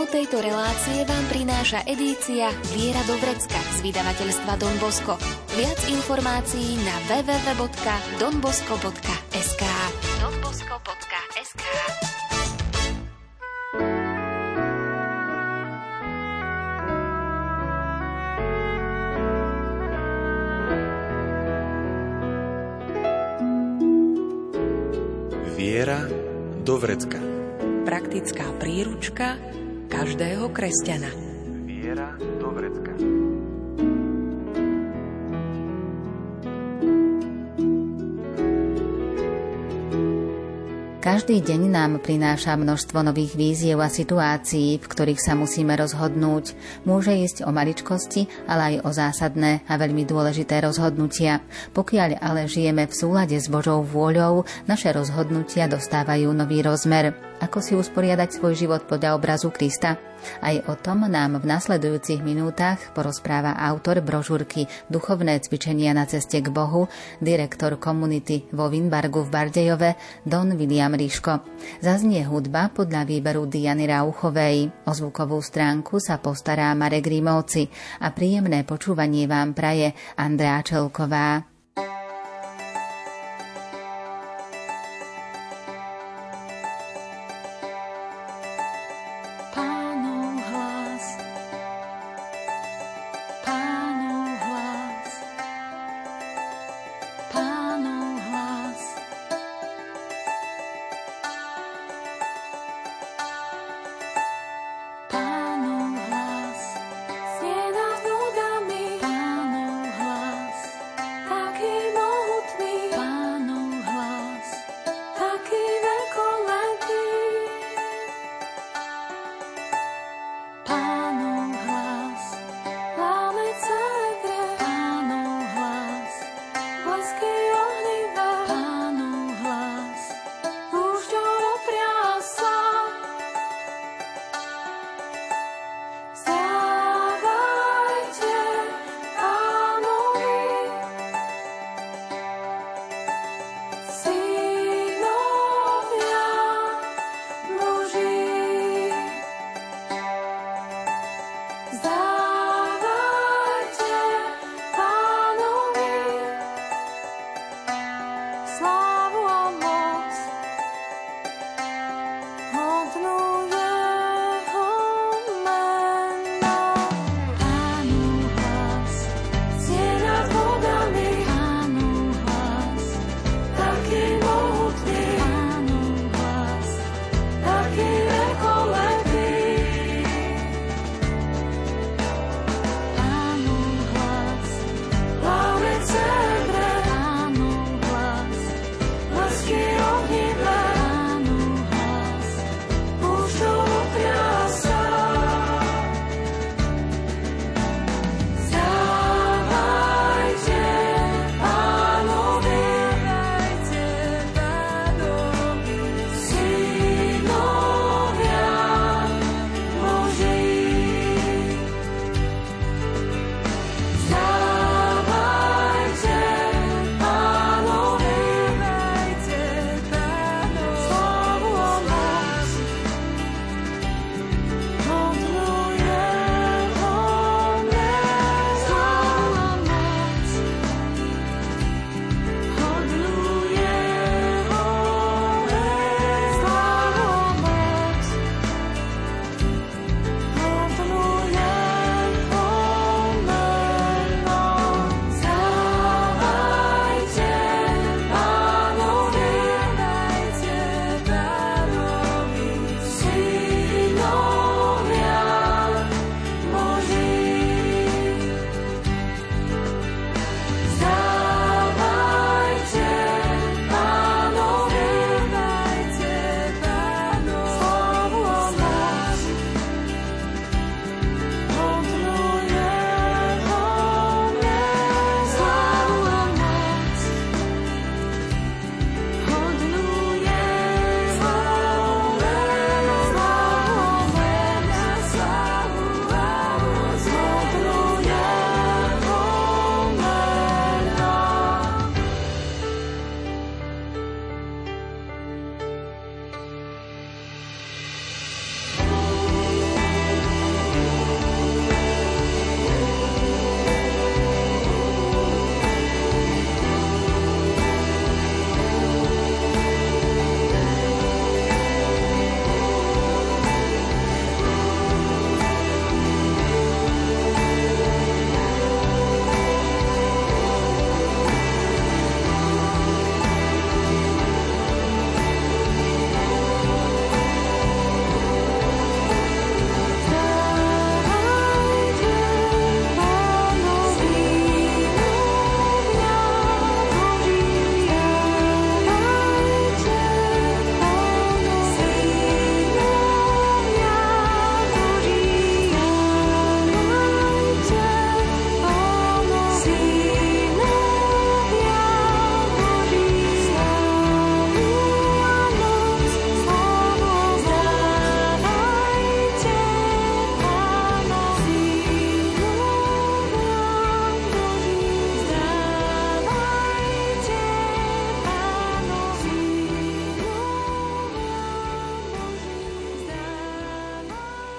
Tému tejto relácie vám prináša edícia Viera Dobrecka z vydavateľstva Don Bosco. Viac informácií na www.donbosco.sk. Viera Dobrecka. Praktická príručka každého kresťana. Viera Dobrecka. Každý deň nám prináša množstvo nových víziev a situácií, v ktorých sa musíme rozhodnúť. Môže ísť o maličkosti, ale aj o zásadné a veľmi dôležité rozhodnutia. Pokiaľ ale žijeme v súlade s Božou vôľou, naše rozhodnutia dostávajú nový rozmer. Ako si usporiadať svoj život podľa obrazu Krista? Aj o tom nám v nasledujúcich minútach porozpráva autor brožúrky Duchovné cvičenia na ceste k Bohu, direktor komunity vo Vinbargu v Bardejove, Don Viliam Ryško. Zaznie hudba podľa výberu Diany Rauchovej. O zvukovú stránku sa postará Marek Rímovci a príjemné počúvanie vám praje Andrea Čelková.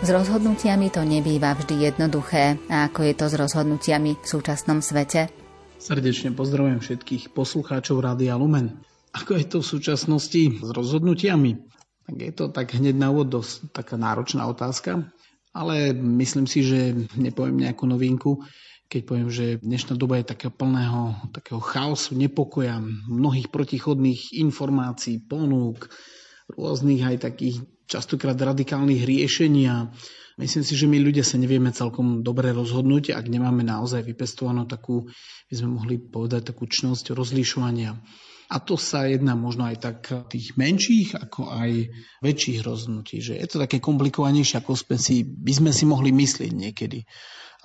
S rozhodnutiami to nebýva vždy jednoduché. A ako je to s rozhodnutiami v súčasnom svete? Srdečne pozdravujem všetkých poslucháčov Rádia Lumen. Ako je to v súčasnosti s rozhodnutiami? Tak je to tak hneď na úvod dosť taká náročná otázka, ale myslím si, že nepoviem nejakú novinku, keď poviem, že dnešná doba je takého plného takého chaosu, nepokoja, mnohých protichodných informácií, ponúk, rôznych aj takých častokrát radikálnych riešení a myslím si, že my ľudia sa nevieme celkom dobre rozhodnúť, ak nemáme naozaj vypestovanú takú, by sme mohli povedať, takú čnosť rozlišovania. A to sa jedná možno aj tak tých menších, ako aj väčších rozhodnutí. Že je to také komplikovanejšie, ako by sme si mohli myslieť niekedy.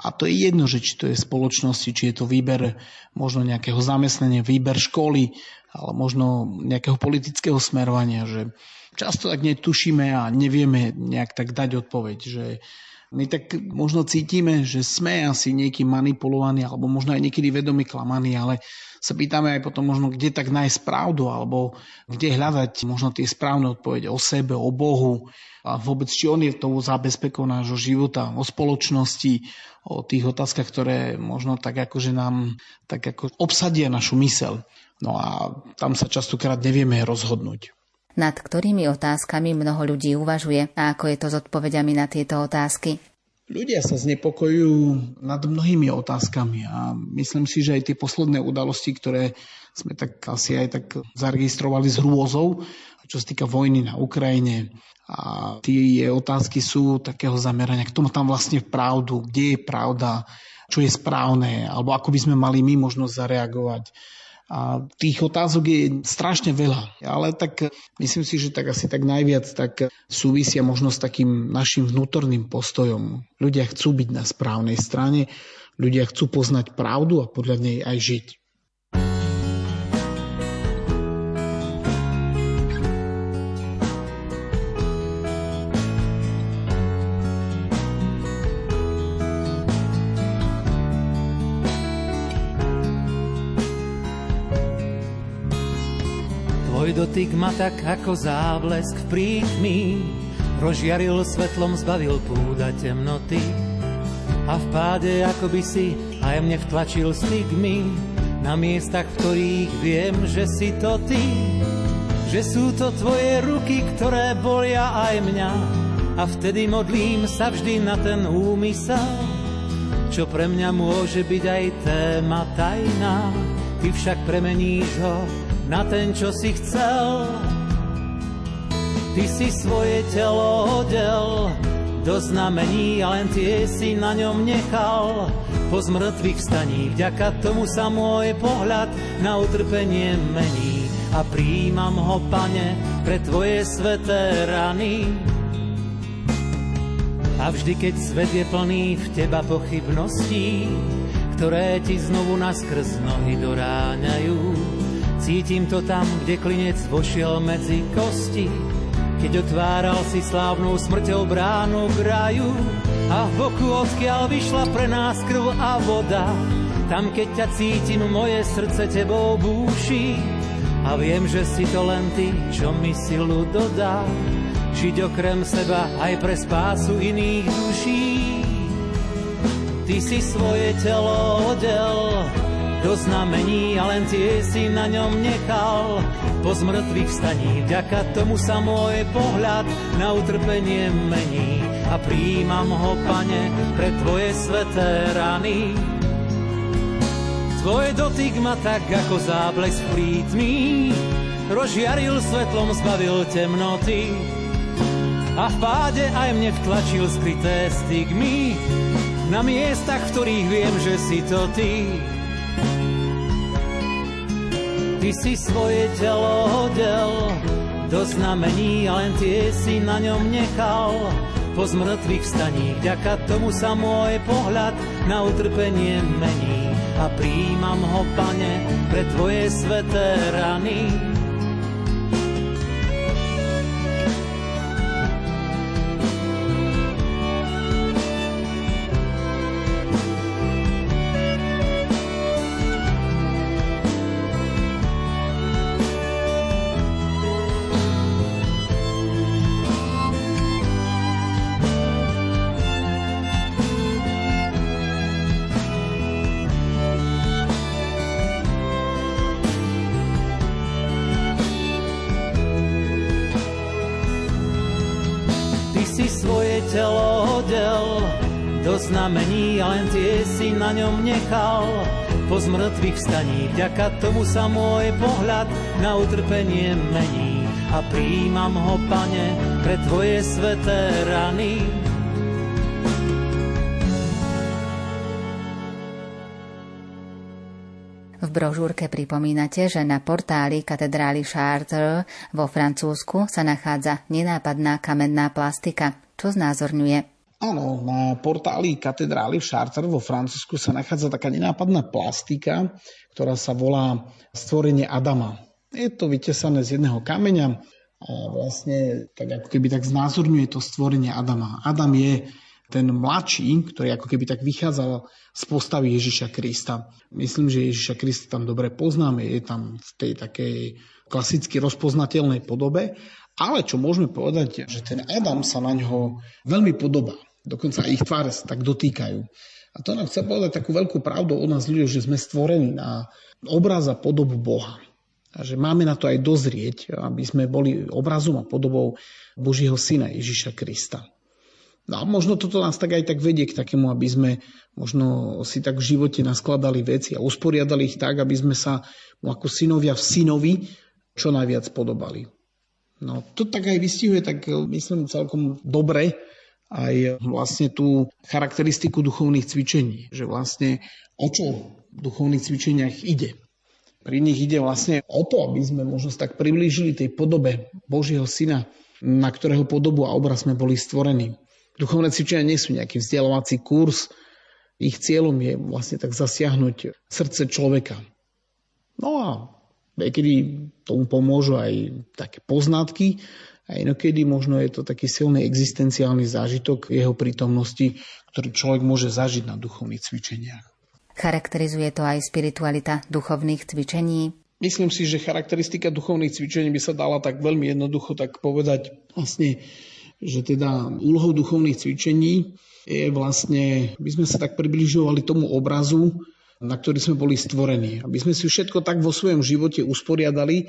A to je jedno, že či to je spoločnosti, či je to výber možno nejakého zamestnania, výber školy, ale možno nejakého politického smerovania, že často tak netušíme a nevieme nejak tak dať odpoveď, že my tak možno cítime, že sme asi niekým manipulovaní, alebo možno aj niekedy vedomi klamaní, ale sa pýtame aj potom možno, kde tak nájsť pravdu, alebo kde hľadať možno tie správne odpovede o sebe, o Bohu, a vôbec či on je tou zábezpekou nášho života, o spoločnosti, o tých otázkach, ktoré možno tak akože nám tak ako obsadia našu myseľ. No a tam sa častokrát nevieme rozhodnúť. Nad ktorými otázkami mnoho ľudí uvažuje a ako je to s odpovediami na tieto otázky? Ľudia sa znepokojujú nad mnohými otázkami a myslím si, že aj tie posledné udalosti, ktoré sme tak asi aj tak zaregistrovali s hrôzou, čo sa týka vojny na Ukrajine. A tie otázky sú takého zamerania, kto má tam vlastne pravdu, kde je pravda, čo je správne, alebo ako by sme mali my možnosť zareagovať. A tých otázok je strašne veľa, ale tak myslím si, že tak asi tak najviac tak súvisia možno s takým našim vnútorným postojom. Ľudia chcú byť na správnej strane, ľudia chcú poznať pravdu a podľa nej aj žiť. Dotyk ma tak ako záblesk v prítmi rozžiaril svetlom, zbavil púda temnoty a v páde akoby si aj mne vtlačil stigmy na miestach, v ktorých viem, že si to ty, že sú to tvoje ruky, ktoré bolia aj mňa a vtedy modlím sa vždy na ten úmysel, čo pre mňa môže byť aj téma tajná, ty však premeníš ho na ten, čo si chcel. Ty si svoje telo hodil do znamení a len tie si na ňom nechal. Po zmrtvých vstaní vďaka tomu sa môj pohľad na utrpenie mení a príjmam ho, Pane, pre tvoje sveté rany. A vždy, keď svet je plný v teba pochybností, ktoré ti znovu naskrz nohy doráňajú, cítim to tam, kde klinec vošiel medzi kosti, keď otváral si slávnou smrťou bránu k raju. A v boku, odkiaľ vyšla pre nás krv a voda, tam, keď ťa cítim, moje srdce tebou búši. A viem, že si to len ty, čo mi silu dodá, žiť okrem seba aj pre spásu iných duší. Ty si svoje telo odel do znamení a len tie si na ňom nechal. Po zmrtvých vstaní vďaka tomu sa môj pohľad na utrpenie mení a príjmam ho, Pane, pre tvoje sveté rany. Tvoj dotyk ma tak ako záblesk v prítmi rozžiaril svetlom, zbavil temnoty a v páde aj mne vtlačil skryté stigmy na miestach, v ktorých viem, že si to ty. Ty si svoje telo hodil do znamení a len tie si na ňom nechal. Po zmrtvých vstaní vďaka tomu sa môj pohľad na utrpenie mení a príjmam ho, Pane, pre tvoje sveté rany. si svoje telo hodil do znamení a len tie si na ňom nechal. Po zmrtvých vstaní vďaka tomu sa môj pohľad na utrpenie mení a príjmam ho, Pane, pre tvoje sveté rany. V brožúrke pripomínate, že na portáli katedrály Chartres vo Francúzsku sa nachádza nenápadná kamenná plastika. Čo znázorňuje? Áno, na portáli katedrály Chartres vo Francúzsku sa nachádza taká nenápadná plastika, ktorá sa volá Stvorenie Adama. Je to vytesané z jedného kameňa a vlastne tak ako keby tak znázorňuje to stvorenie Adama. Adam je ten mladší, ktorý ako keby tak vychádzal z postavy Ježiša Krista. Myslím, že Ježiša Krista tam dobre poznáme, je tam v tej takej klasicky rozpoznateľnej podobe, ale čo môžeme povedať, že ten Adam sa na ňoho veľmi podobá. Dokonca ich tváre sa tak dotýkajú. A to nám chce povedať takú veľkú pravdu o nás ľuďoch, že sme stvorení na obraz a podobu Boha. A že máme na to aj dozrieť, aby sme boli obrazom a podobou Božieho syna Ježiša Krista. No a možno toto nás tak aj tak vedie k takému, aby sme možno si tak v živote naskladali veci a usporiadali ich tak, aby sme sa ako synovia v synovi čo najviac podobali. No to tak aj vystihuje, tak myslím celkom dobre aj vlastne tú charakteristiku duchovných cvičení, že vlastne o čo v duchovných cvičeniach ide. Pri nich ide vlastne o to, aby sme možno tak priblížili tej podobe Božieho syna, na ktorého podobu a obraz sme boli stvorení. Duchovné cvičenia nie sú nejaký vzdelávací kurz. Ich cieľom je vlastne tak zasiahnuť srdce človeka. No a niekedy tomu pomôžu aj také poznatky a inokedy možno je to taký silný existenciálny zážitok jeho prítomnosti, ktorý človek môže zažiť na duchovných cvičeniach. Charakterizuje to aj spiritualita duchovných cvičení? Myslím si, že charakteristika duchovných cvičení by sa dala tak veľmi jednoducho tak povedať vlastne, že teda úlohou duchovných cvičení je vlastne, aby sme sa tak približovali tomu obrazu, na ktorý sme boli stvorení. Aby sme si všetko tak vo svojom živote usporiadali,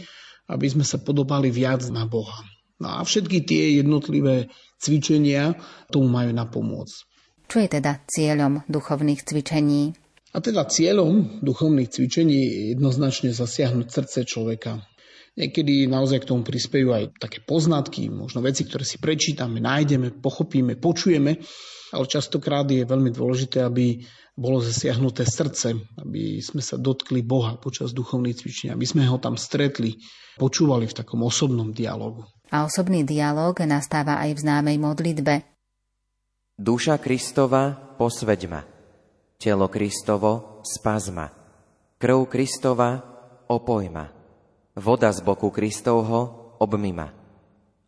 aby sme sa podobali viac na Boha. No a všetky tie jednotlivé cvičenia tomu majú napomôcť. Čo je teda cieľom duchovných cvičení? A teda cieľom duchovných cvičení je jednoznačne zasiahnuť srdce človeka. Niekedy naozaj k tomu prispejú aj také poznatky, možno veci, ktoré si prečítame, nájdeme, pochopíme, počujeme, ale častokrát je veľmi dôležité, aby bolo zasiahnuté srdce, aby sme sa dotkli Boha počas duchovných cvičení, aby sme ho tam stretli, počúvali v takom osobnom dialogu. A osobný dialog nastáva aj v známej modlitbe. Duša Kristova, posveď ma. Telo Kristovo, spas ma. Krv Kristova, opoj ma. Voda z boku Kristovho, obmyj ma.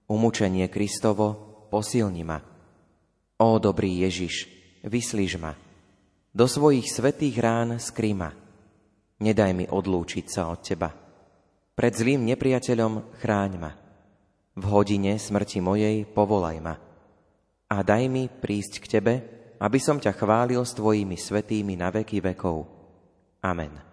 Umúčenie Kristovo, posilni ma. Ó, dobrý Ježiš, vyslíš ma. Do svojich svätých rán skry ma. Nedaj mi odlúčiť sa od teba. Pred zlým nepriateľom chráň ma. V hodine smrti mojej povolaj ma. A daj mi prísť k tebe, aby som ťa chválil s tvojimi svätými na veky vekov. Amen.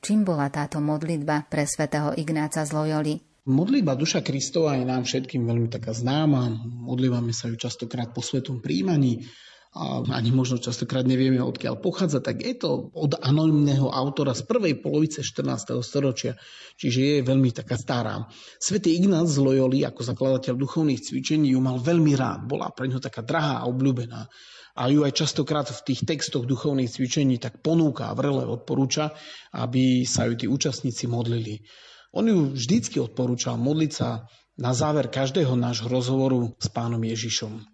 Čím bola táto modlitba pre svätého Ignáca z Loyoli? Modlitba Duša Kristova je nám všetkým veľmi taká známa. Modlívame sa ju častokrát po svetom príjmaní. A ani možno častokrát nevieme, odkiaľ pochádza, tak je to od anonymného autora z prvej polovice 14. storočia, čiže je veľmi taká stará. Svätý Ignác z Loyoli ako zakladateľ duchovných cvičení ju mal veľmi rád, bola pre ňo taká drahá a obľúbená a ju aj častokrát v tých textoch duchovných cvičení tak ponúka a vrele odporúča, aby sa ju tí účastníci modlili. On ju vždycky odporúčal modliť sa na záver každého nášho rozhovoru s Pánom Ježišom.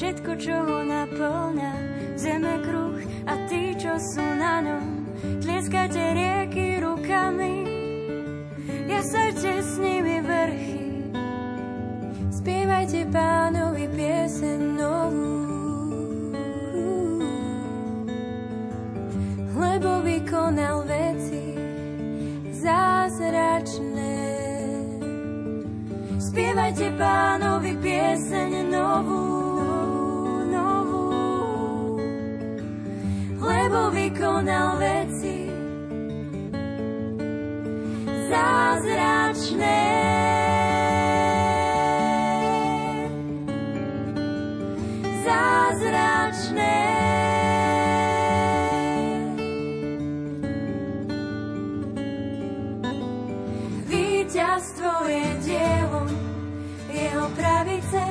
všetko, čo ho naplňa. Zem je kruh a tí, čo sú na ňom, tlieskate rieky rukami. Jasajte s nimi vrchy, spievajte Pánovi pieseň novú. Lebo vykonal veci zázračné. Spievajte Pánovi pieseň novú, novú. Lebo vykonal veci zázračné. Zázračné. Víťazstvo je dielom jeho pravice.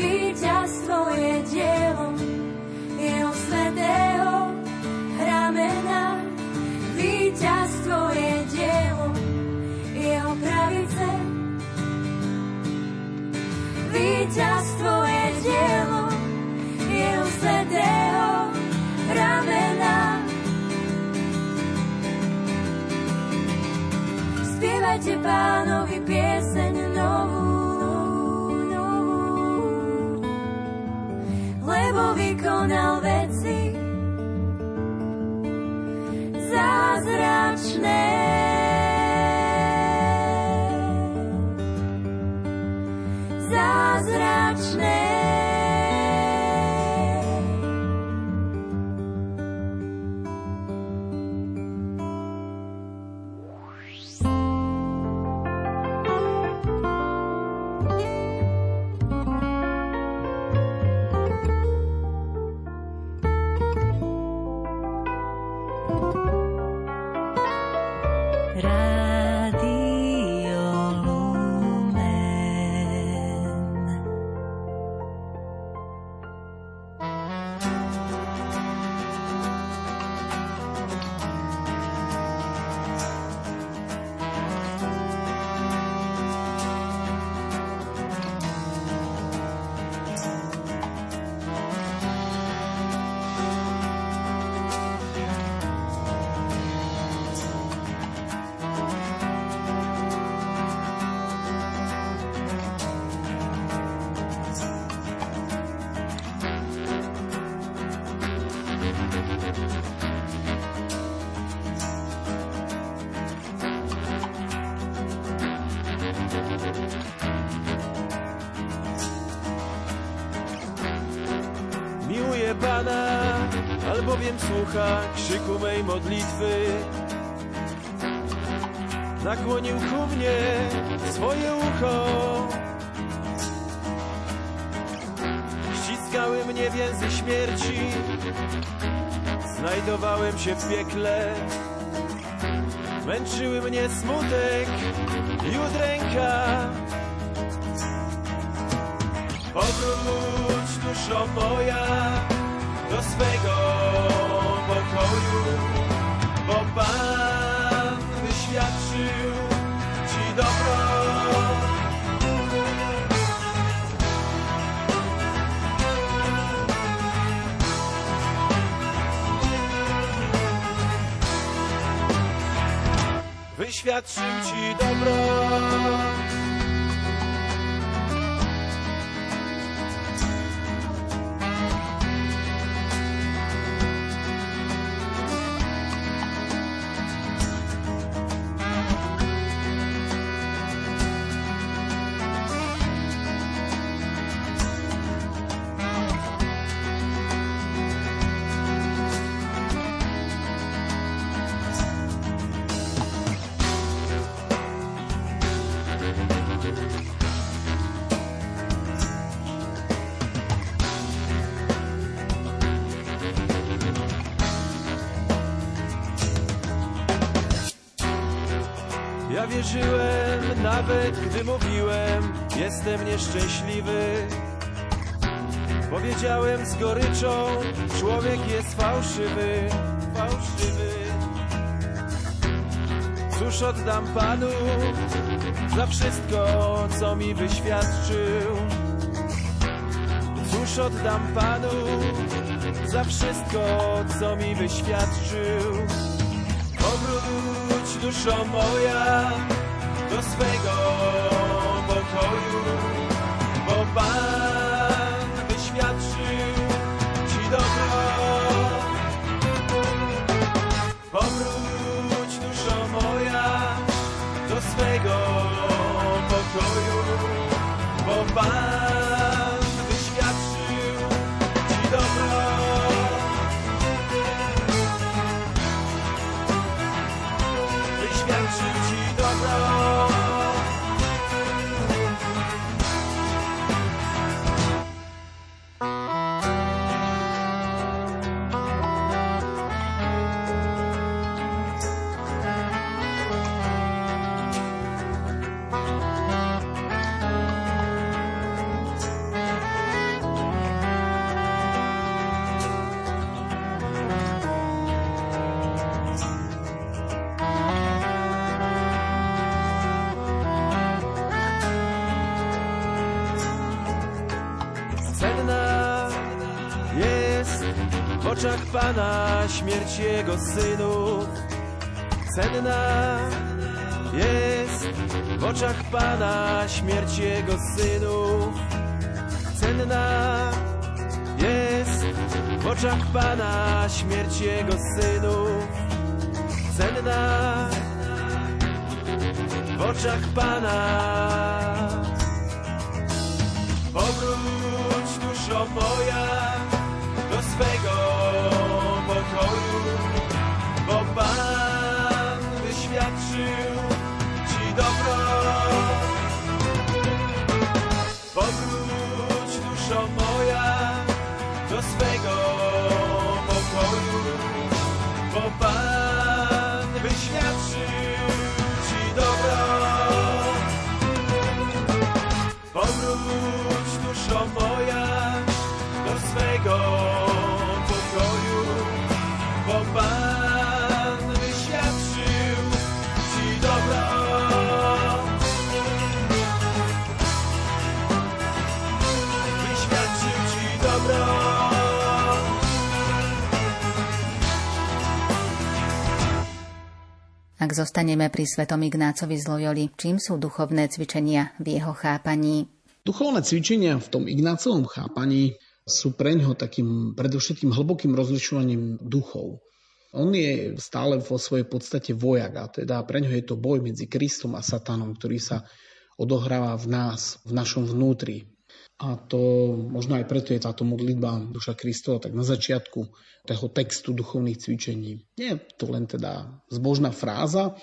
Víťazstvo je dielom jeho svätého ramena. Víťazstvo je dielom jeho pravice. Víťazstvo je dielom jeho svätého ramena. Spievajte Pánovi pieseň novú, novú, lebo vykonal veci zázračné. Zázračné. Albowiem słucha krzyku mej modlitwy. Nakłonił ku mnie swoje ucho. Ściskały mnie więzy śmierci. Znajdowałem się w piekle. Męczyły mnie smutek i udręka. Powróć, duszo moja, do swego pokoju, bo Pan wyświadczył Ci dobro. Wyświadczył Ci dobro. Wierzyłem, nawet gdy mówiłem, jestem nieszczęśliwy. Powiedziałem z goryczą, człowiek jest fałszywy, fałszywy. Cóż oddam Panu za wszystko, co mi wyświadczył. już oddam Panu za wszystko, co mi wyświadczył. Powróć, duszo moja, do swego pokoju, bo Pan wyświadczył ci dobro. Powróć, duszo moja, do swego pokoju, bo Pan wyświadczył ci dobro. Wyświadczył ci dobro. W oczach Pana śmierć Jego synów cenna jest. W oczach Pana śmierć Jego synów cenna jest. W oczach Pana śmierć Jego synów cenna. W oczach Pana. Powróć, duszo moja, do swego pokoju, bo Pan wyświadczył ci dobro. Powróć, duszo moja, do swego pokoju, bo Pan wyświadczył ci dobro. Powróć, duszo moja, do swego pokoju, bo Pan wyświadczył ci dobro. Wyświadczył ci dobro. Ak zostaneme pri svätom Ignácovi z Loyoli, čím sú duchovné cvičenia v jeho chápaní? Duchovné cvičenia v tom Ignácovom chápaní sú preňho takým predovšetkým hlbokým rozlišovaním duchov. On je stále vo svojej podstate vojak, a teda preňho je to boj medzi Kristom a Satanom, ktorý sa odohráva v nás, v našom vnútri. A to možno aj preto je táto modlitba Duša Kristova tak na začiatku toho textu duchovných cvičení. Nie je to len teda zbožná fráza,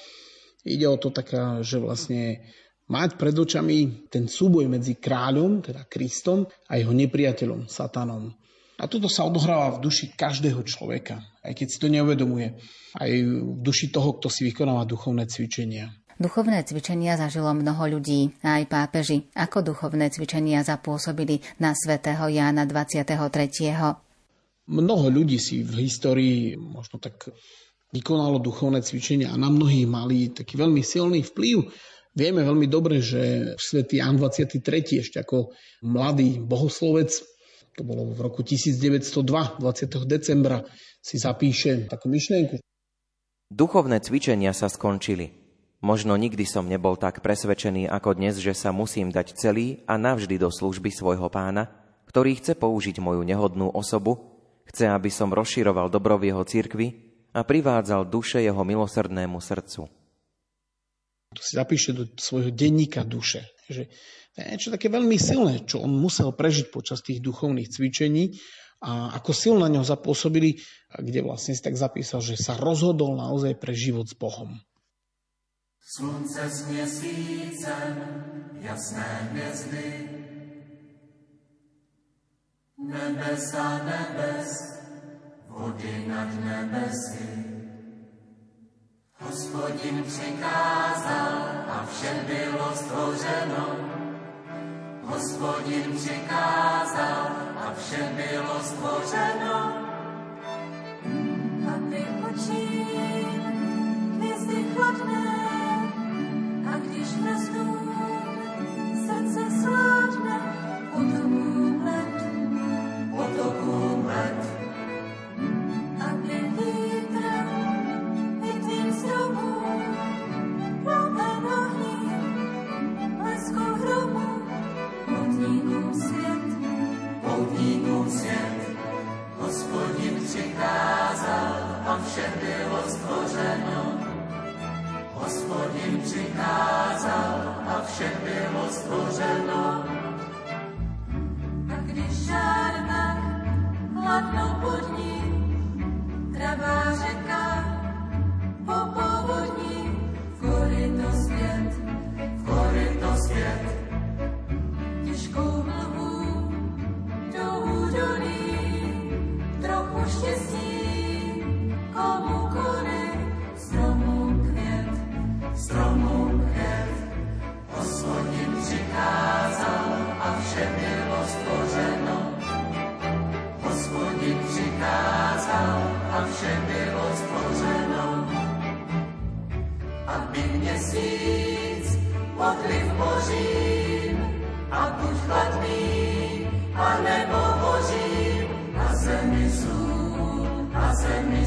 ide o to taká, že vlastne mať pred očami ten súboj medzi kráľom, teda Kristom, a jeho nepriateľom, Satanom. A toto sa odohráva v duši každého človeka, aj keď si to neuvedomuje. Aj v duši toho, kto si vykonáva duchovné cvičenia. Duchovné cvičenia zažilo mnoho ľudí, aj pápeži. Ako duchovné cvičenia zapôsobili na svätého Jána 23.? Mnoho ľudí si v histórii možno tak vykonalo duchovné cvičenia a na mnohých mali taký veľmi silný vplyv. Vieme veľmi dobre, že svätý Ján 23. ešte ako mladý bohoslovec, to bolo v roku 1902, 20. decembra, si zapíše takú myšlienku. Duchovné cvičenia sa skončili. Možno nikdy som nebol tak presvedčený ako dnes, že sa musím dať celý a navždy do služby svojho Pána, ktorý chce použiť moju nehodnú osobu, chce, aby som rozširoval dobro v jeho cirkvi a privádzal duše jeho milosrdnému srdcu. To si zapíše do svojho denníka duše. Takže to je niečo také veľmi silné, čo on musel prežiť počas tých duchovných cvičení a ako silno na ňo zapôsobili, kde vlastne si tak zapísal, že sa rozhodol naozaj pre život s Bohom. Slunce s měsícem, jasné hviezdy, nebesa nebes, vody nad nebesy. Hospodin přikázal a vše bylo stvořeno. Hospodin přikázal a vše bylo stvořeno. Aby počín hvězdy chladné a když mrznou srdce sládne od hůb letu. svět. Hospodin přikázal a vše bylo stvořeno. Hospodin přikázal a vše bylo stvořeno. A když žár tak hladnou pod ní, travá řeka po povodní, v koryto zpět, v koryto zpět. Těžkou mlhu do údolí, trochu štěstí, komu konek, stromu květ, stromu květ. Hospodin přikázal a vše bylo stvořeno. Hospodin přikázal a vše bylo stvořeno. Aby měsíc podlil mořím, a buď chladný, anebo hořím, na zemi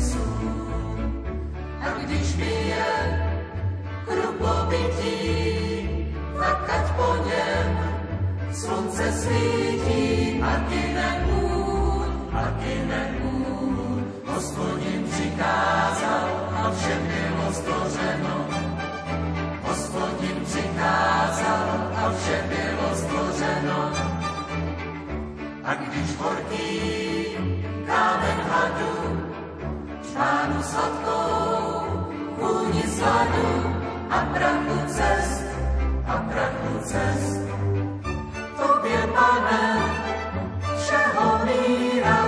sůl. A když bije krupobytí, tak ať po něm slunce svítí, a ty neúd, a ty neúd. Hospodin přikázal a vše bylo stvořeno. Hospodin přikázal a vše bylo stvořeno. A když horký kámen hadu čpánu sladkou vůni sladu a prachu cest tobě, Pane, všeho míra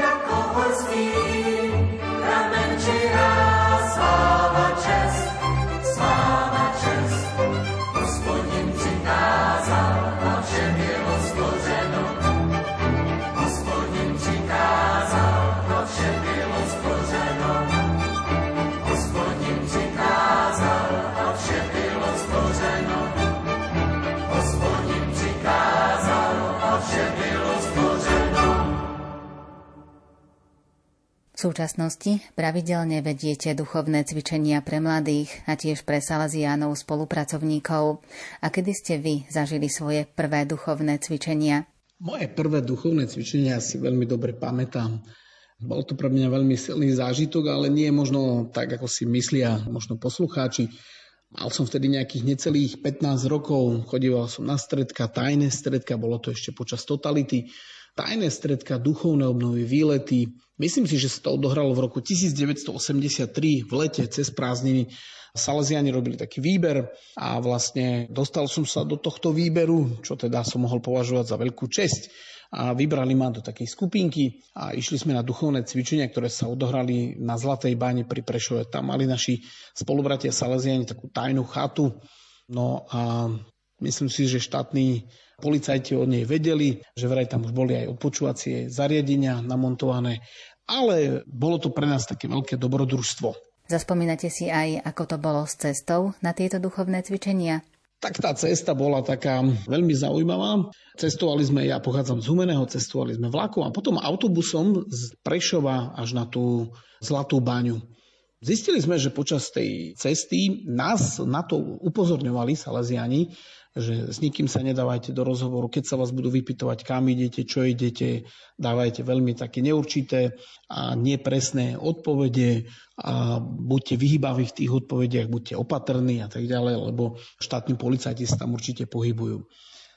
jako horský pramen čirá sláva čest, sláva čest. Hospodin přikázal a vše bylo stvořeno. Hospodin přikázal a vše bylo stvořeno. Hospodin přikázal a vše bylo stvořeno. Hospodin přikázal a vše bylo stvořeno. V súčasnosti pravidelne vediete duchovné cvičenia pre mladých a tiež pre Salesiánov spolupracovníkov. A kedy ste vy zažili svoje prvé duchovné cvičenia? Moje prvé duchovné cvičenia si veľmi dobre pamätám. Bol to pre mňa veľmi silný zážitok, ale nie možno tak, ako si myslia možno poslucháči. Mal som vtedy nejakých necelých 15 rokov, chodíval som na stredka, tajné stredka, bolo to ešte počas totality. Tajné stredka, duchovné obnovy, výlety. Myslím si, že sa to odohralo v roku 1983 v lete cez prázdniny. Salesiáni robili taký výber a vlastne dostal som sa do tohto výberu, čo teda som mohol považovať za veľkú česť. A vybrali ma do takej skupinky a išli sme na duchovné cvičenia, ktoré sa odohrali na Zlatej Báni pri Prešove. Tam mali naši spolubratia Salesiáni takú tajnú chatu. No a myslím si, že štátny policajti od nej vedeli, že vraj tam už boli aj odpočúvacie zariadenia namontované, ale bolo to pre nás také veľké dobrodružstvo. Zaspomínate si aj, ako to bolo s cestou na tieto duchovné cvičenia? Tak tá cesta bola taká veľmi zaujímavá. Cestovali sme, ja pochádzam z Humeného, cestovali sme vlakom a potom autobusom z Prešova až na tú Zlatú Báňu. Zistili sme, že počas tej cesty nás na to upozorňovali Salesiáni, že s nikým sa nedávajte do rozhovoru, keď sa vás budú vypytovať, kam idete, čo idete, dávajte veľmi také neurčité a nepresné odpovede a buďte vyhýbaví v tých odpovediach, buďte opatrní a tak ďalej, lebo štátni policajti sa tam určite pohybujú.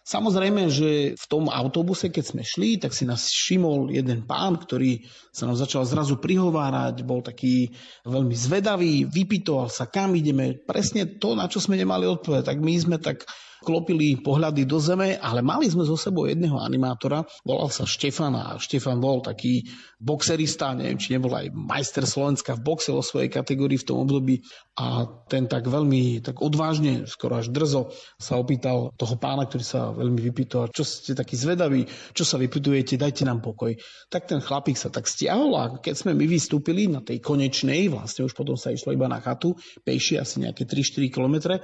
Samozrejme, že v tom autobuse, keď sme šli, tak si nás všimol jeden pán, ktorý sa nám začal zrazu prihovárať, bol taký veľmi zvedavý, vypytoval sa, kam ideme, presne to, na čo sme nemali odpoveď. Tak my sme tak klopili pohľady do zeme, ale mali sme so sebou jedného animátora, volal sa Štefan a Štefan bol taký boxerista, neviem, či nebol aj majster Slovenska v boxe vo svojej kategórii v tom období a ten tak veľmi tak odvážne, skoro až drzo sa opýtal toho pána, ktorý sa veľmi vypýtoval, čo ste takí zvedaví, čo sa vypýtujete, dajte nám pokoj. Tak ten chlapík sa tak stiahol a keď sme my vystúpili na tej konečnej, vlastne už potom sa išlo iba na chatu, pejšie asi nejaké 3-4 kilometre,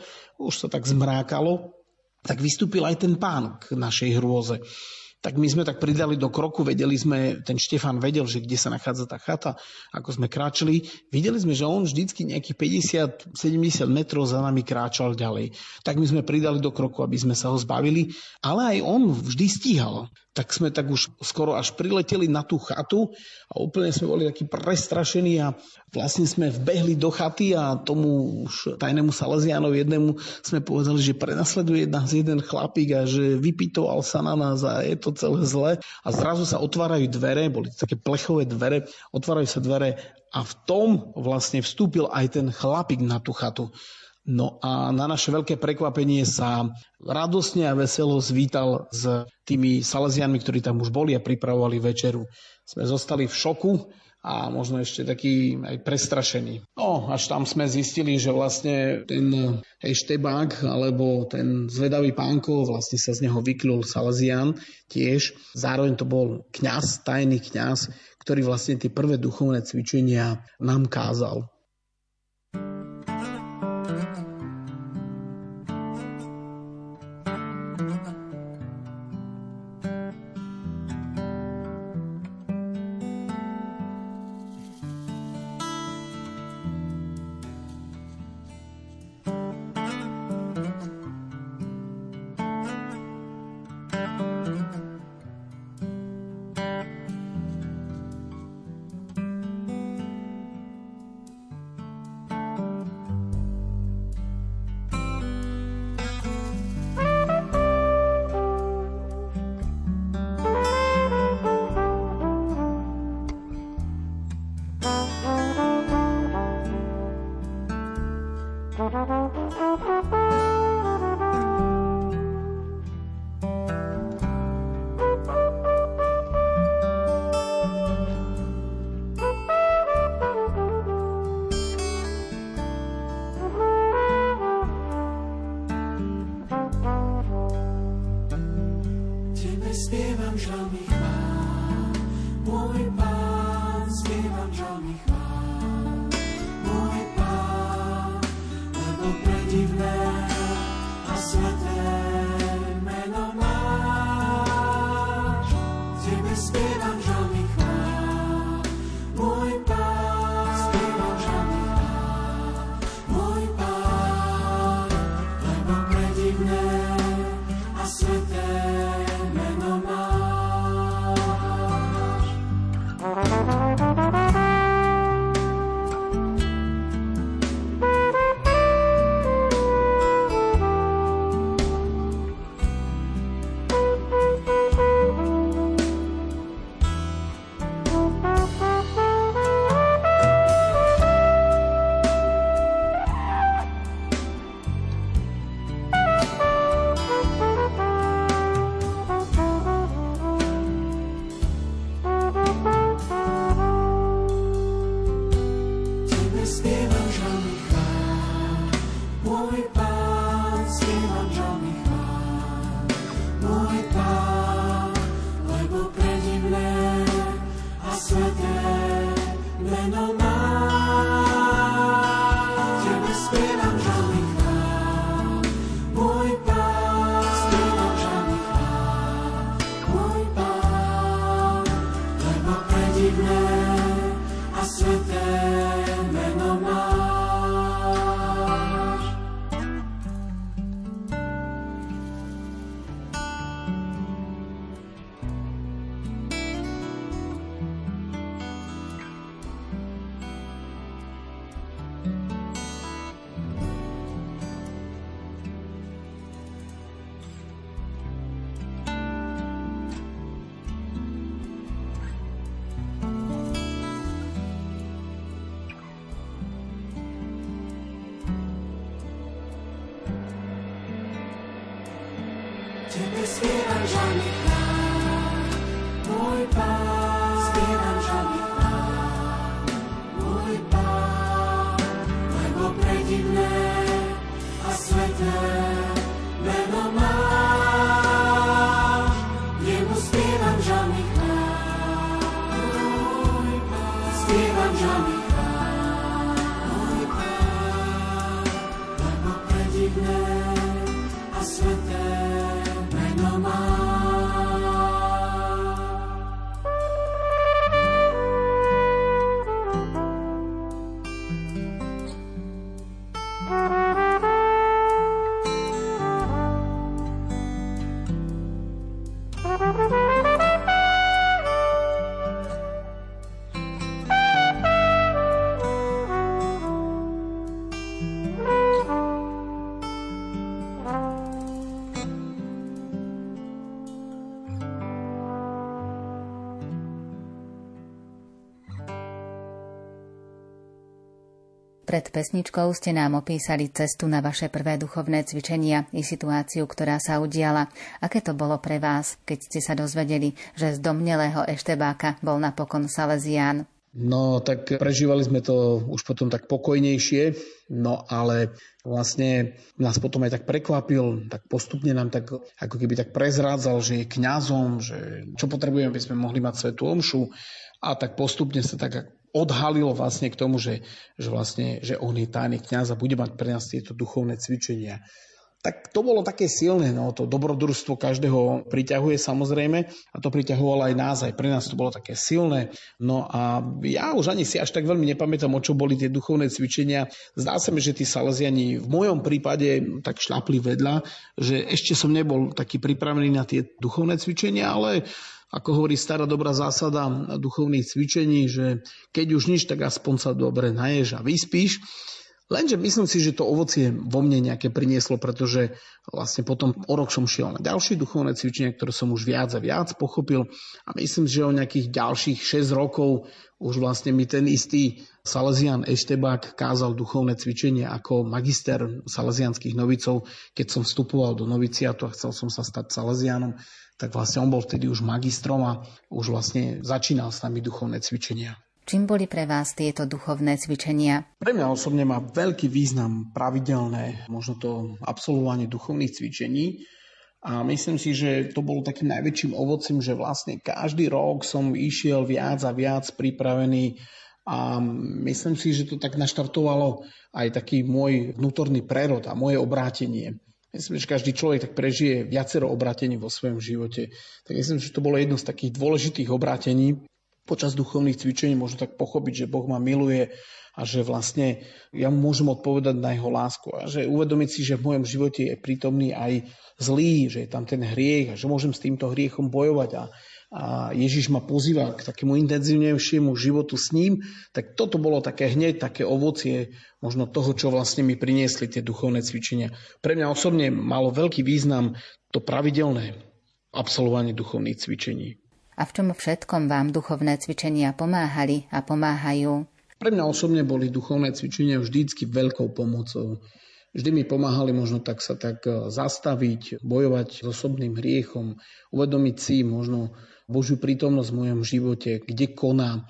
už sa tak zmrákalo. Tak vystúpil aj ten pán k našej hrôze. tak my sme tak pridali do kroku, vedeli sme, ten Štefan vedel, že kde sa nachádza tá chata, ako sme kráčali. Videli sme, že on vždycky nejakých 50-70 metrov za nami kráčal ďalej. Tak my sme pridali do kroku, aby sme sa ho zbavili, ale aj on vždy stíhal. Tak sme tak už skoro až prileteli na tú chatu a úplne sme boli takí prestrašení a vlastne sme vbehli do chaty a tomu už tajnému Salesiánovi jednému sme povedali, že prenasleduje nás jeden chlapík a že vypitoval sa na nás a je to celé zle. A zrazu sa otvárajú dvere, boli také plechové dvere, otvárajú sa dvere a v tom vlastne vstúpil aj ten chlapík na tú chatu. No a na naše veľké prekvapenie sa radosne a veselo zvítal s tými Salesiánmi, ktorí tam už boli a pripravovali večeru. Sme zostali v šoku a možno ešte taký aj prestrašený. No, až tam sme zistili, že vlastne ten štebák alebo ten zvedavý pánko, vlastne sa z neho vyklul Salesián tiež. Zároveň to bol kňaz, tajný kňaz, ktorý vlastne tie prvé duchovné cvičenia nám kázal. Světé jméno má. Pred pesničkou ste nám opísali cestu na vaše prvé duchovné cvičenia i situáciu, ktorá sa udiala. Aké to bolo pre vás, keď ste sa dozvedeli, že z domnelého eštebáka bol napokon Salesián? No, tak prežívali sme to už potom tak pokojnejšie, no ale vlastne nás potom aj tak prekvapil, tak postupne nám tak ako keby tak prezrádzal, že je kňazom, že čo potrebujeme, aby sme mohli mať svätú omšu, a tak postupne sa tak odhalilo vlastne k tomu, že on je tajný kňaz a bude mať pre nás tieto duchovné cvičenia. Tak to bolo také silné, no, to dobrodružstvo každého priťahuje samozrejme, a to priťahovalo aj nás, aj pre nás to bolo také silné. No a ja už ani si až tak veľmi nepamätám, o čo boli tie duchovné cvičenia. Zdá sa mi, že tí Salesiani v mojom prípade tak šľapli vedľa, že ešte som nebol taký pripravený na tie duchovné cvičenia, ale ako hovorí stará dobrá zásada duchovných cvičení, že keď už nič, tak aspoň sa dobre naješ a vyspíš. Lenže myslím si, že to ovocie vo mne nejaké prinieslo, pretože vlastne potom o rok som šiel na ďalšie duchovné cvičenia, ktoré som už viac a viac pochopil, a myslím, že o nejakých ďalších 6 rokov už vlastne mi ten istý Salesián eštebák kázal duchovné cvičenie ako magister salesianských novicov. Keď som vstupoval do noviciátu a chcel som sa stať Salesiánom, tak vlastne on bol vtedy už magistrom a už vlastne začínal s nami duchovné cvičenia. Čím boli pre vás tieto duchovné cvičenia? Pre mňa osobne má veľký význam pravidelné, možno to absolvovanie duchovných cvičení. A myslím si, že to bolo takým najväčším ovocím, že vlastne každý rok som išiel viac a viac pripravený. A myslím si, že to tak naštartovalo aj taký môj vnútorný prerod a moje obrátenie. Myslím, že každý človek tak prežije viacero obrátení vo svojom živote. Tak myslím, že to bolo jedno z takých dôležitých obrátení. Počas duchovných cvičení môžem tak pochopiť, že Boh ma miluje a že vlastne ja môžem odpovedať na jeho lásku a že uvedomiť si, že v mojom živote je prítomný aj zlý, že je tam ten hriech a že môžem s týmto hriechom bojovať a Ježiš ma pozýva k takému intenzívnejšiemu životu s ním. Tak toto bolo také hneď, také ovocie možno toho, čo vlastne mi priniesli tie duchovné cvičenia. Pre mňa osobne malo veľký význam to pravidelné absolvovanie duchovných cvičení. A v čom všetkom vám duchovné cvičenia pomáhali a pomáhajú? Pre mňa osobne boli duchovné cvičenia vždycky veľkou pomocou. Vždy mi pomáhali možno tak sa tak zastaviť, bojovať s osobným hriechom, uvedomiť si možno Božiu prítomnosť v mojom živote, kde koná.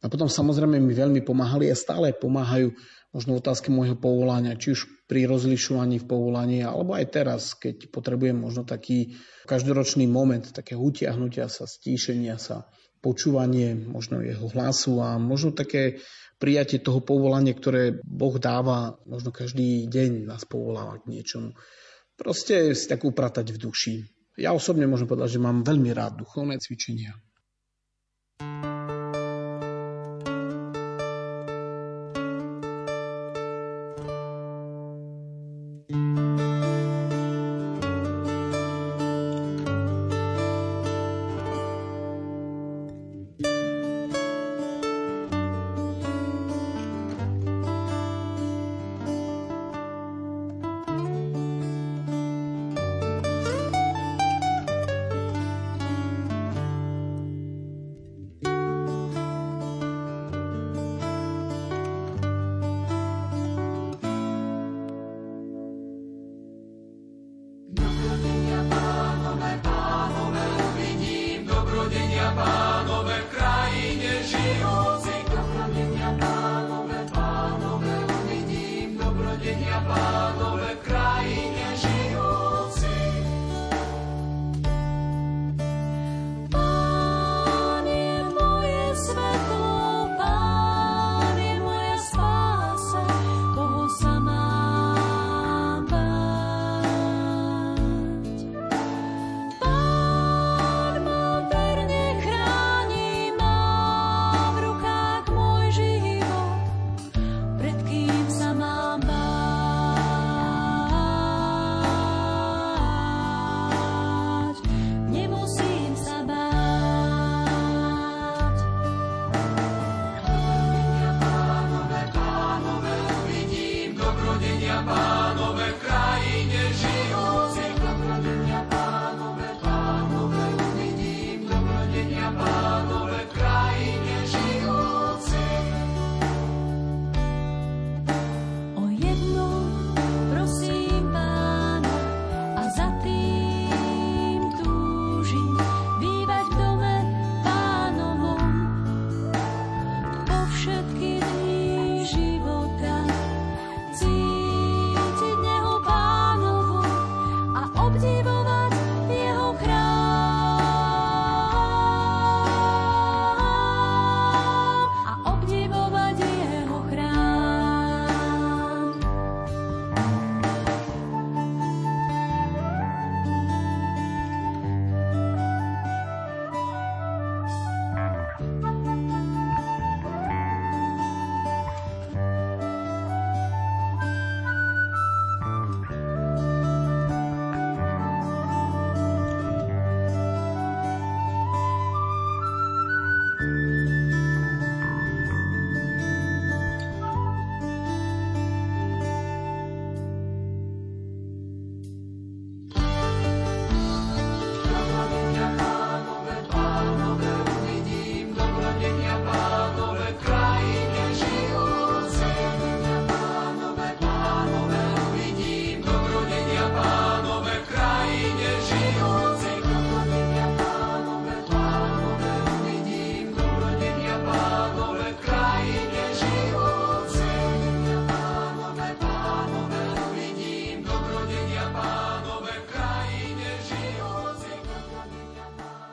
A potom samozrejme mi veľmi pomáhali a stále pomáhajú možno otázky môjho povolania, či už pri rozlišovaní v povolaní, alebo aj teraz, keď potrebujem možno taký každoročný moment, také utiahnutia sa, stíšenia sa, počúvanie možno jeho hlasu a možno také prijatie toho povolania, ktoré Boh dáva, možno každý deň nás povoláva k niečomu. Proste si tak upratať v duši. Ja osobne môžem povedať, že mám veľmi rád duchovné cvičenia.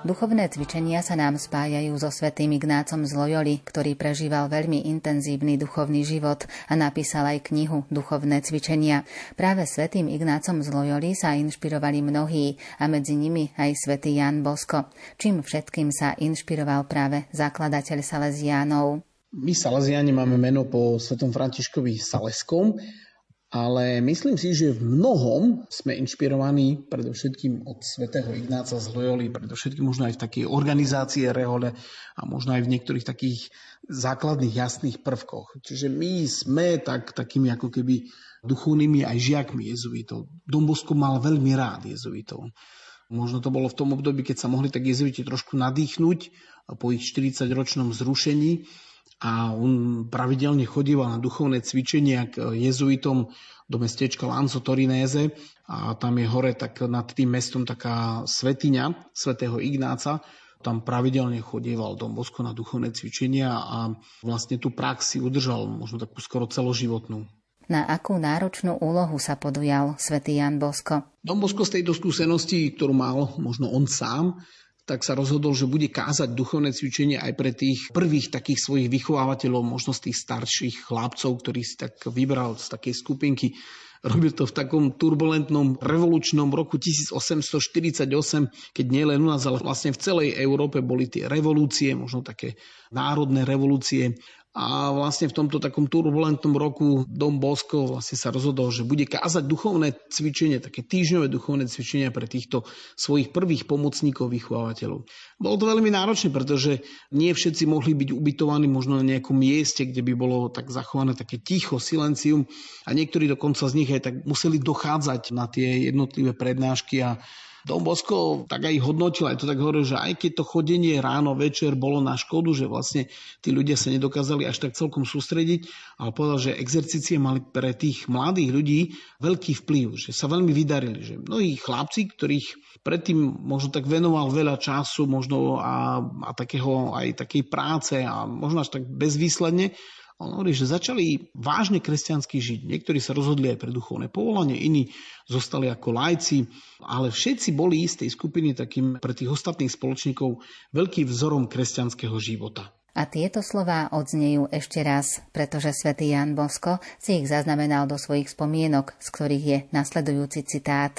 Duchovné cvičenia sa nám spájajú so svätým Ignácom z Loyoli, ktorý prežíval veľmi intenzívny duchovný život a napísal aj knihu Duchovné cvičenia. Práve svätým Ignácom z Loyoli sa inšpirovali mnohí a medzi nimi aj svätý Don Bosco. Čím všetkým sa inšpiroval práve zakladateľ Salesiánov? My Salesiáni máme meno po svätom Františkovi Saleskom, ale myslím si, že v mnohom sme inšpirovaní predovšetkým od svätého Ignáca z Loyoli, predovšetkým možno aj v takej organizácii rehole a možno aj v niektorých takých základných jasných prvkoch. Čiže my sme takými ako keby duchovnými aj žiakmi jezuitov. Don Bosco mal veľmi rád jezuitov. Možno to bolo v tom období, keď sa mohli tak jezuiti trošku nadýchnuť po ich 40-ročnom zrušení. A on pravidelne chodíval na duchovné cvičenia k jezuitom do mestečka Lanzo Torinéze a tam je hore tak nad tým mestom taká svätyňa svätého Ignáca. Tam pravidelne chodíval Don Bosco na duchovné cvičenia a vlastne tú prax si udržal, možno takú skoro celoživotnú. Na akú náročnú úlohu sa podujal svätý Ján Bosco? Don Bosco z tejto skúsenosti, ktorú mal možno on sám, tak sa rozhodol, že bude kázať duchovné cvičenie aj pre tých prvých takých svojich vychovávateľov, možno z tých starších chlapcov, ktorých si tak vybral z takej skupinky. Robil to v takom turbulentnom revolučnom roku 1848, keď nie len u nás, ale vlastne v celej Európe boli tie revolúcie, možno také národné revolúcie. A vlastne v tomto takom turbulentnom roku Don Bosco vlastne sa rozhodol, že bude kázať duchovné cvičenie, také týždňové duchovné cvičenia pre týchto svojich prvých pomocníkov, vychovávateľov. Bolo to veľmi náročné, pretože nie všetci mohli byť ubytovaní možno na nejakom mieste, kde by bolo tak zachované také ticho, silencium a niektorí dokonca z nich aj tak museli dochádzať na tie jednotlivé prednášky a Don Bosco tak aj hodnotil, aj to tak hovoril, že aj keď to chodenie ráno, večer bolo na škodu, že vlastne tí ľudia sa nedokázali až tak celkom sústrediť, ale povedal, že exercície mali pre tých mladých ľudí veľký vplyv, že sa veľmi vydarili, že mnohí chlapci, ktorých predtým možno tak venoval veľa času možno a takého aj takej práce a možno až tak bezvýsledne, on hovorí, že začali vážne kresťansky žiť. Niektorí sa rozhodli aj pre duchovné povolanie, iní zostali ako laici, ale všetci boli z tej skupiny takým pre tých ostatných spoločníkov veľkým vzorom kresťanského života. A tieto slová odznejú ešte raz, pretože svätý Ján Bosco si ich zaznamenal do svojich spomienok, z ktorých je nasledujúci citát.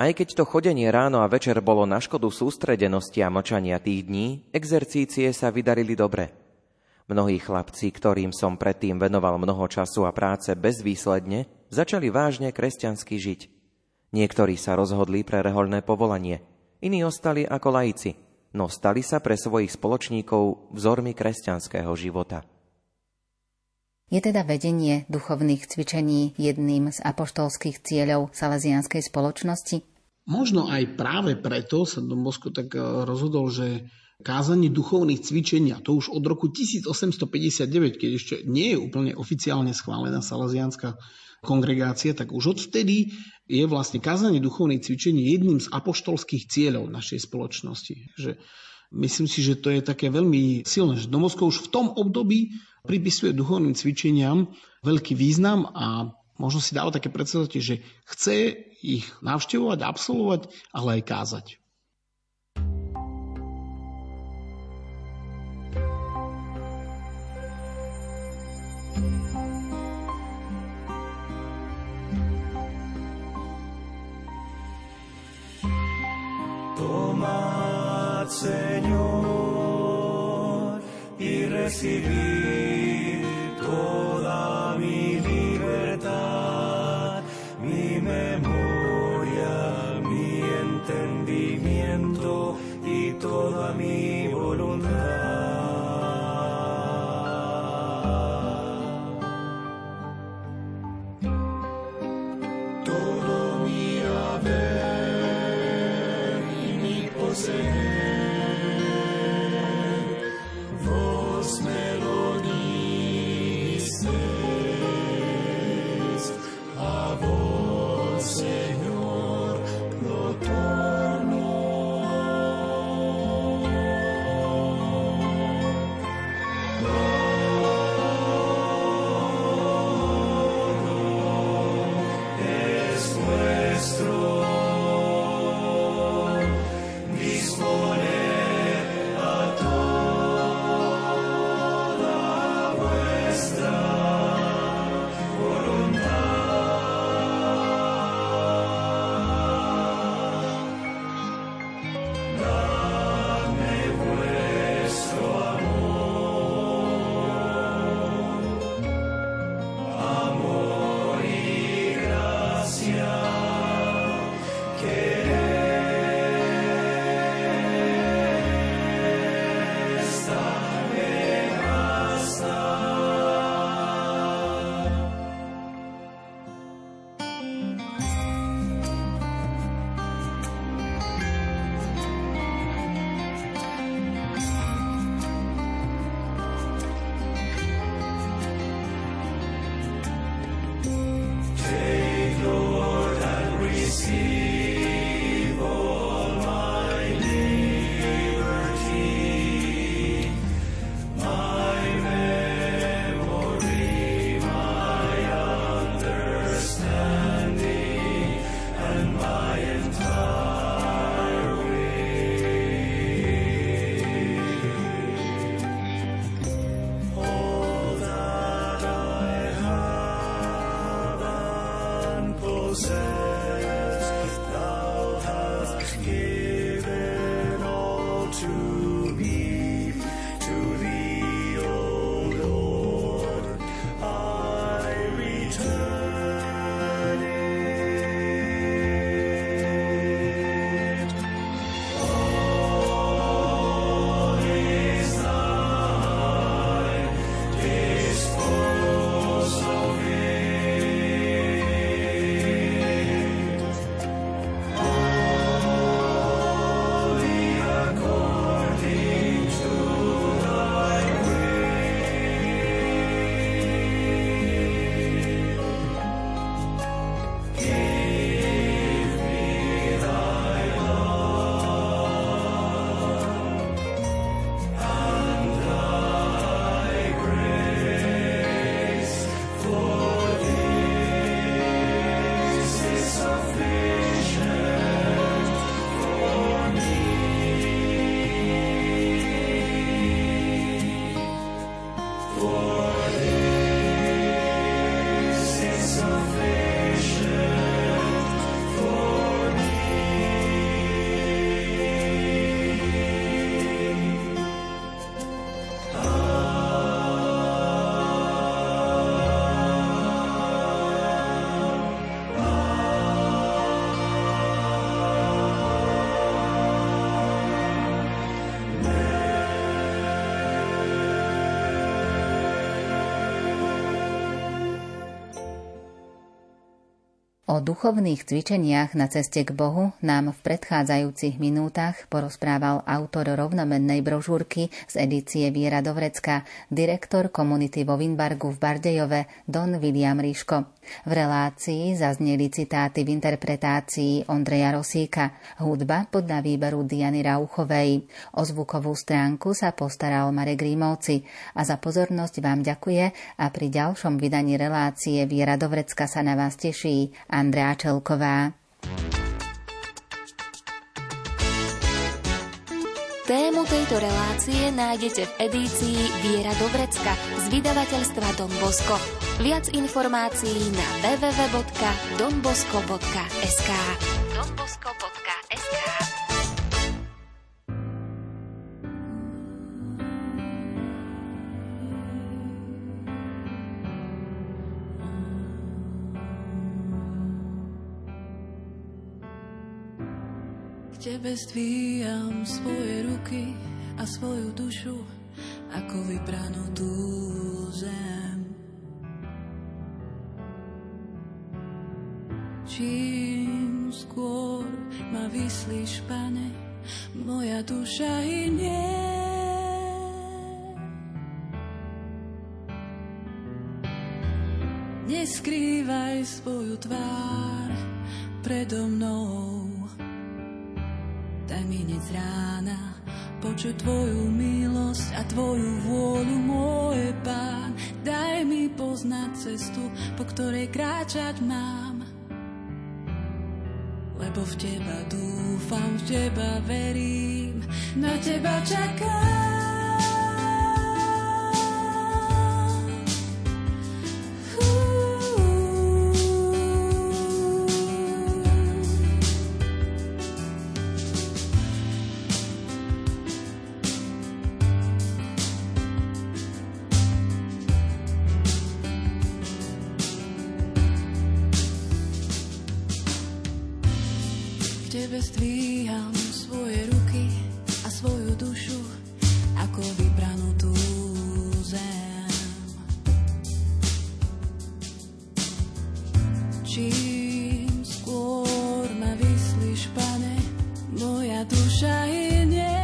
Aj keď to chodenie ráno a večer bolo na škodu sústredenosti a mlčania tých dní, exercície sa vydarili dobre. Mnohí chlapci, ktorým som predtým venoval mnoho času a práce bezvýsledne, začali vážne kresťansky žiť. Niektorí sa rozhodli pre rehoľné povolanie, iní ostali ako laici, no stali sa pre svojich spoločníkov vzormi kresťanského života. Je teda vedenie duchovných cvičení jedným z apoštolských cieľov salesianskej spoločnosti? Možno aj práve preto sa Don Bosco tak rozhodol, že kázanie duchovných cvičení, to už od roku 1859, keď ešte nie je úplne oficiálne schválená salesiánska kongregácia, tak už odvtedy je vlastne kázanie duchovných cvičení jedným z apoštolských cieľov našej spoločnosti. Že myslím si, že to je také veľmi silné, že Don Bosco už v tom období pripisuje duchovným cvičeniam veľký význam a možno si dáva také predstavovať, že chce ich navštevovať, absolvovať, ale aj kázať. Tomad, Señor, y recibid toda mi libertad, mi memoria, mi entendimiento y toda mi voluntad. Todo mi haber vos me lo disteis, a vos, Señor, lo torno. Todo es vuestro. Mismo O duchovných cvičeniach na ceste k Bohu nám v predchádzajúcich minútach porozprával autor rovnomennej brožúrky z edície Viera Dobrecka, direktor komunity vo Vinbargu v Bardejove, Don Viliam Ryško. V relácii zazneli citáty v interpretácii Ondreja Rosíka, hudba podľa výberu Diany Rauchovej. O zvukovú stránku sa postaral Marek Rímovci a za pozornosť vám ďakuje a pri ďalšom vydaní relácie Viera Dobrecka sa na vás teší Andrea Čelková. Tému tejto relácie nájdete v edícii Viera Dobrecka z vydavateľstva Don Bosco. Viac informácií na www.donbosco.sk. Tebe zdvíjam svoje ruky a svoju dušu ako vypranutú zem. Čím skôr ma vyslíš, Pane, moja duša hynie. Neskrývaj svoju tvár predo mnou, daj mi hneď z rána počuť tvoju milosť a tvoju vôľu, môj Pán. Daj mi poznať cestu, po ktorej kráčať mám, lebo v teba dúfam, v teba verím, na teba čakám. Zdvíham svoje ruky a svoju dušu ako vybranutú zem. Čím skôr ma vyslíš, Pane, moja duša hynie.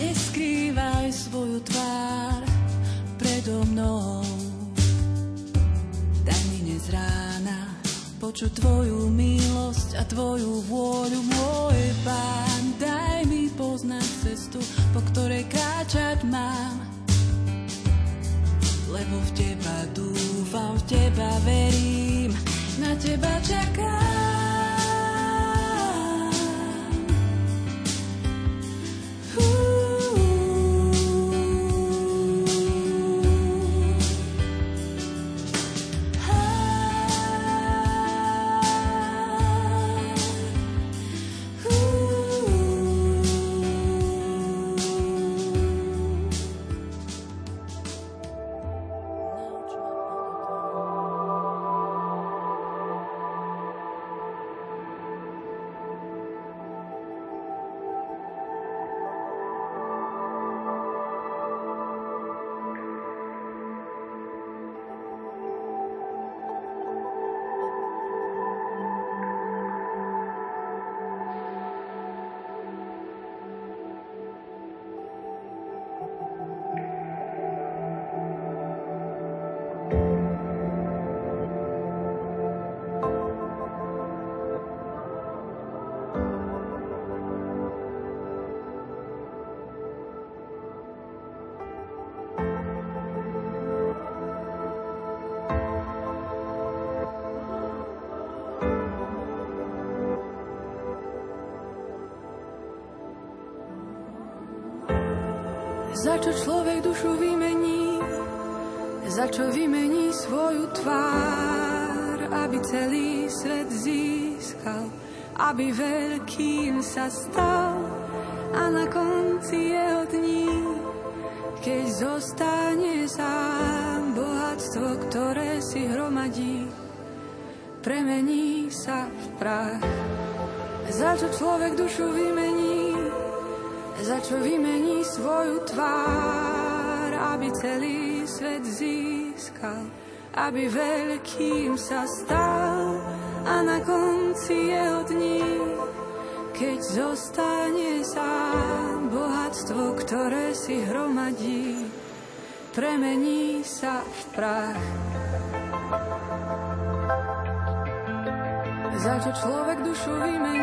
Neskrývaj svoju tvár predo mnou, z rána počuť tvoju milosť a tvoju vôľu, môj Pán. Daj mi poznať cestu, po ktorej kráčať mám, lebo v teba dúfam, v teba verím, na teba čakám. Za čo človek dušu vymení, za čo vymení svoju tvár, aby celý svet získal, aby veľkým sa stal a na konci jeho dní, keď zostane sám, bohatstvo, ktoré si hromadí, premení sa v prach. Za čo človek dušu vymení, za čo vymení svoju tvár, aby celý svet získal, aby veľkým sa stal. A na konci jeho dní, keď zostane sám, bohatstvo, ktoré si hromadí, premení sa v prach. Za čo človek dušu vymení,